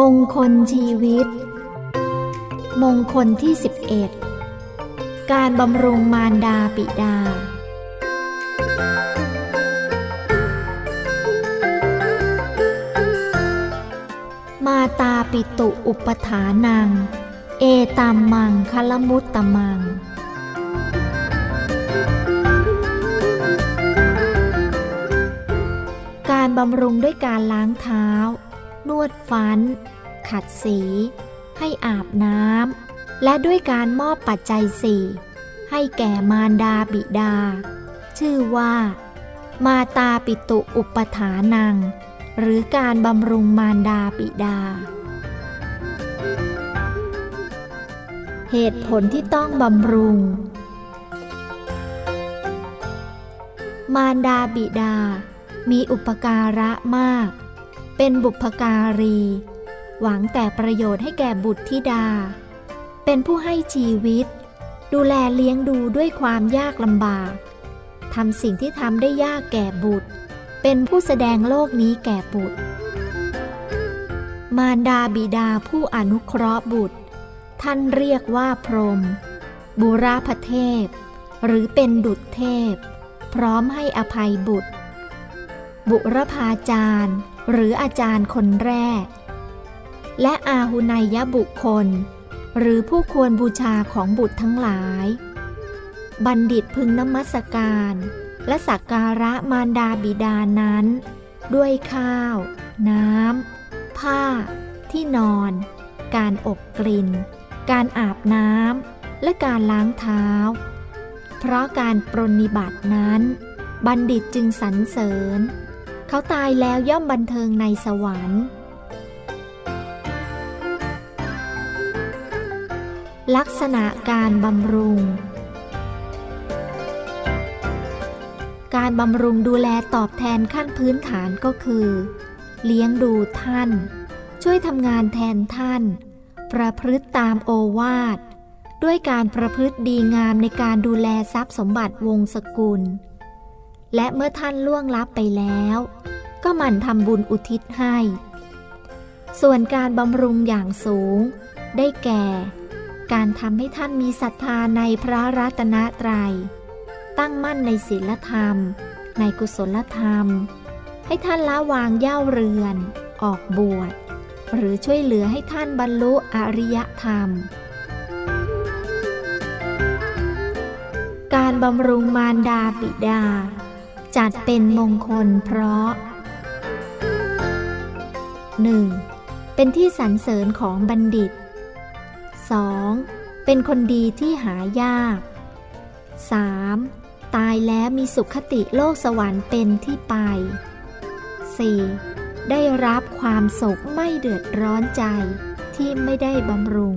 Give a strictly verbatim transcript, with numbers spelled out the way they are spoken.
มงคลชีวิตมงคลที่สิบเอ็ดการบำรุงมารดาบิดามาตาปิตุอุปถานังเอตัมมังคลมุตตมังการบำรุงด้วยการล้างเท้านวดฟันขัดสีให้อาบน้ำและด้วยการมอบปัจจัยสี่ให้แก่มารดาบิดาชื่อว่ามาตาปิตุอุปถานังหรือการบำรุงมารดาบิดาเหตุผลที่ต้องบำรุงมารดาบิดามีอุปการะมากเป็นบุพการีหวังแต่ประโยชน์ให้แก่บุตรธิดาเป็นผู้ให้ชีวิตดูแลเลี้ยงดูด้วยความยากลำบากทำสิ่งที่ทำได้ยากแก่บุตรเป็นผู้แสดงโลกนี้แก่บุตรมารดาบิดาผู้อนุเคราะห์บุตรท่านเรียกว่าพรหมบุราพเทพหรือเป็นดุจเทพพร้อมให้อภัยบุตรบุรพาจารย์หรืออาจารย์คนแรกและอาหุไนยบุคคลหรือผู้ควรบูชาของบุตรทั้งหลายบัณฑิตพึงนมัสการและสักการะมารดาบิดานั้นด้วยข้าวน้ำผ้าที่นอนการอบกลิ่นการอาบน้ำและการล้างเท้าเพราะการปรนนิบัตินั้นบัณฑิตจึงสรรเสริญเขาตายแล้วย่อมบันเทิงในสวรรค์ลักษณะการบำรุงการบำรุงดูแลตอบแทนขั้นพื้นฐานก็คือเลี้ยงดูท่านช่วยทำงานแทนท่านประพฤติตามโอวาทด้วยการประพฤติดีงามในการดูแลทรัพย์สมบัติวงศ์สกุลและเมื่อท่านล่วงลับไปแล้วก็หมั่นทำบุญอุทิศให้ส่วนการบำรุงอย่างสูงได้แก่การทำให้ท่านมีศรัทธาในพระรัตนตรัยตั้งมั่นในศีลธรรมในกุศลธรรมให้ท่านละวางเหย้าเรือนออกบวชหรือช่วยเหลือให้ท่านบรรลุอริยธรรมการบำรุงมารดาบิดาจัดเป็นมงคลเพราะ หนึ่ง. เป็นที่สรรเสริญของบัณฑิต สอง. เป็นคนดีที่หายาก สาม. ตายแล้วมีสุขคติโลกสวรรค์เป็นที่ไป สี่. ได้รับความสุขไม่เดือดร้อนใจที่ไม่ได้บำรุง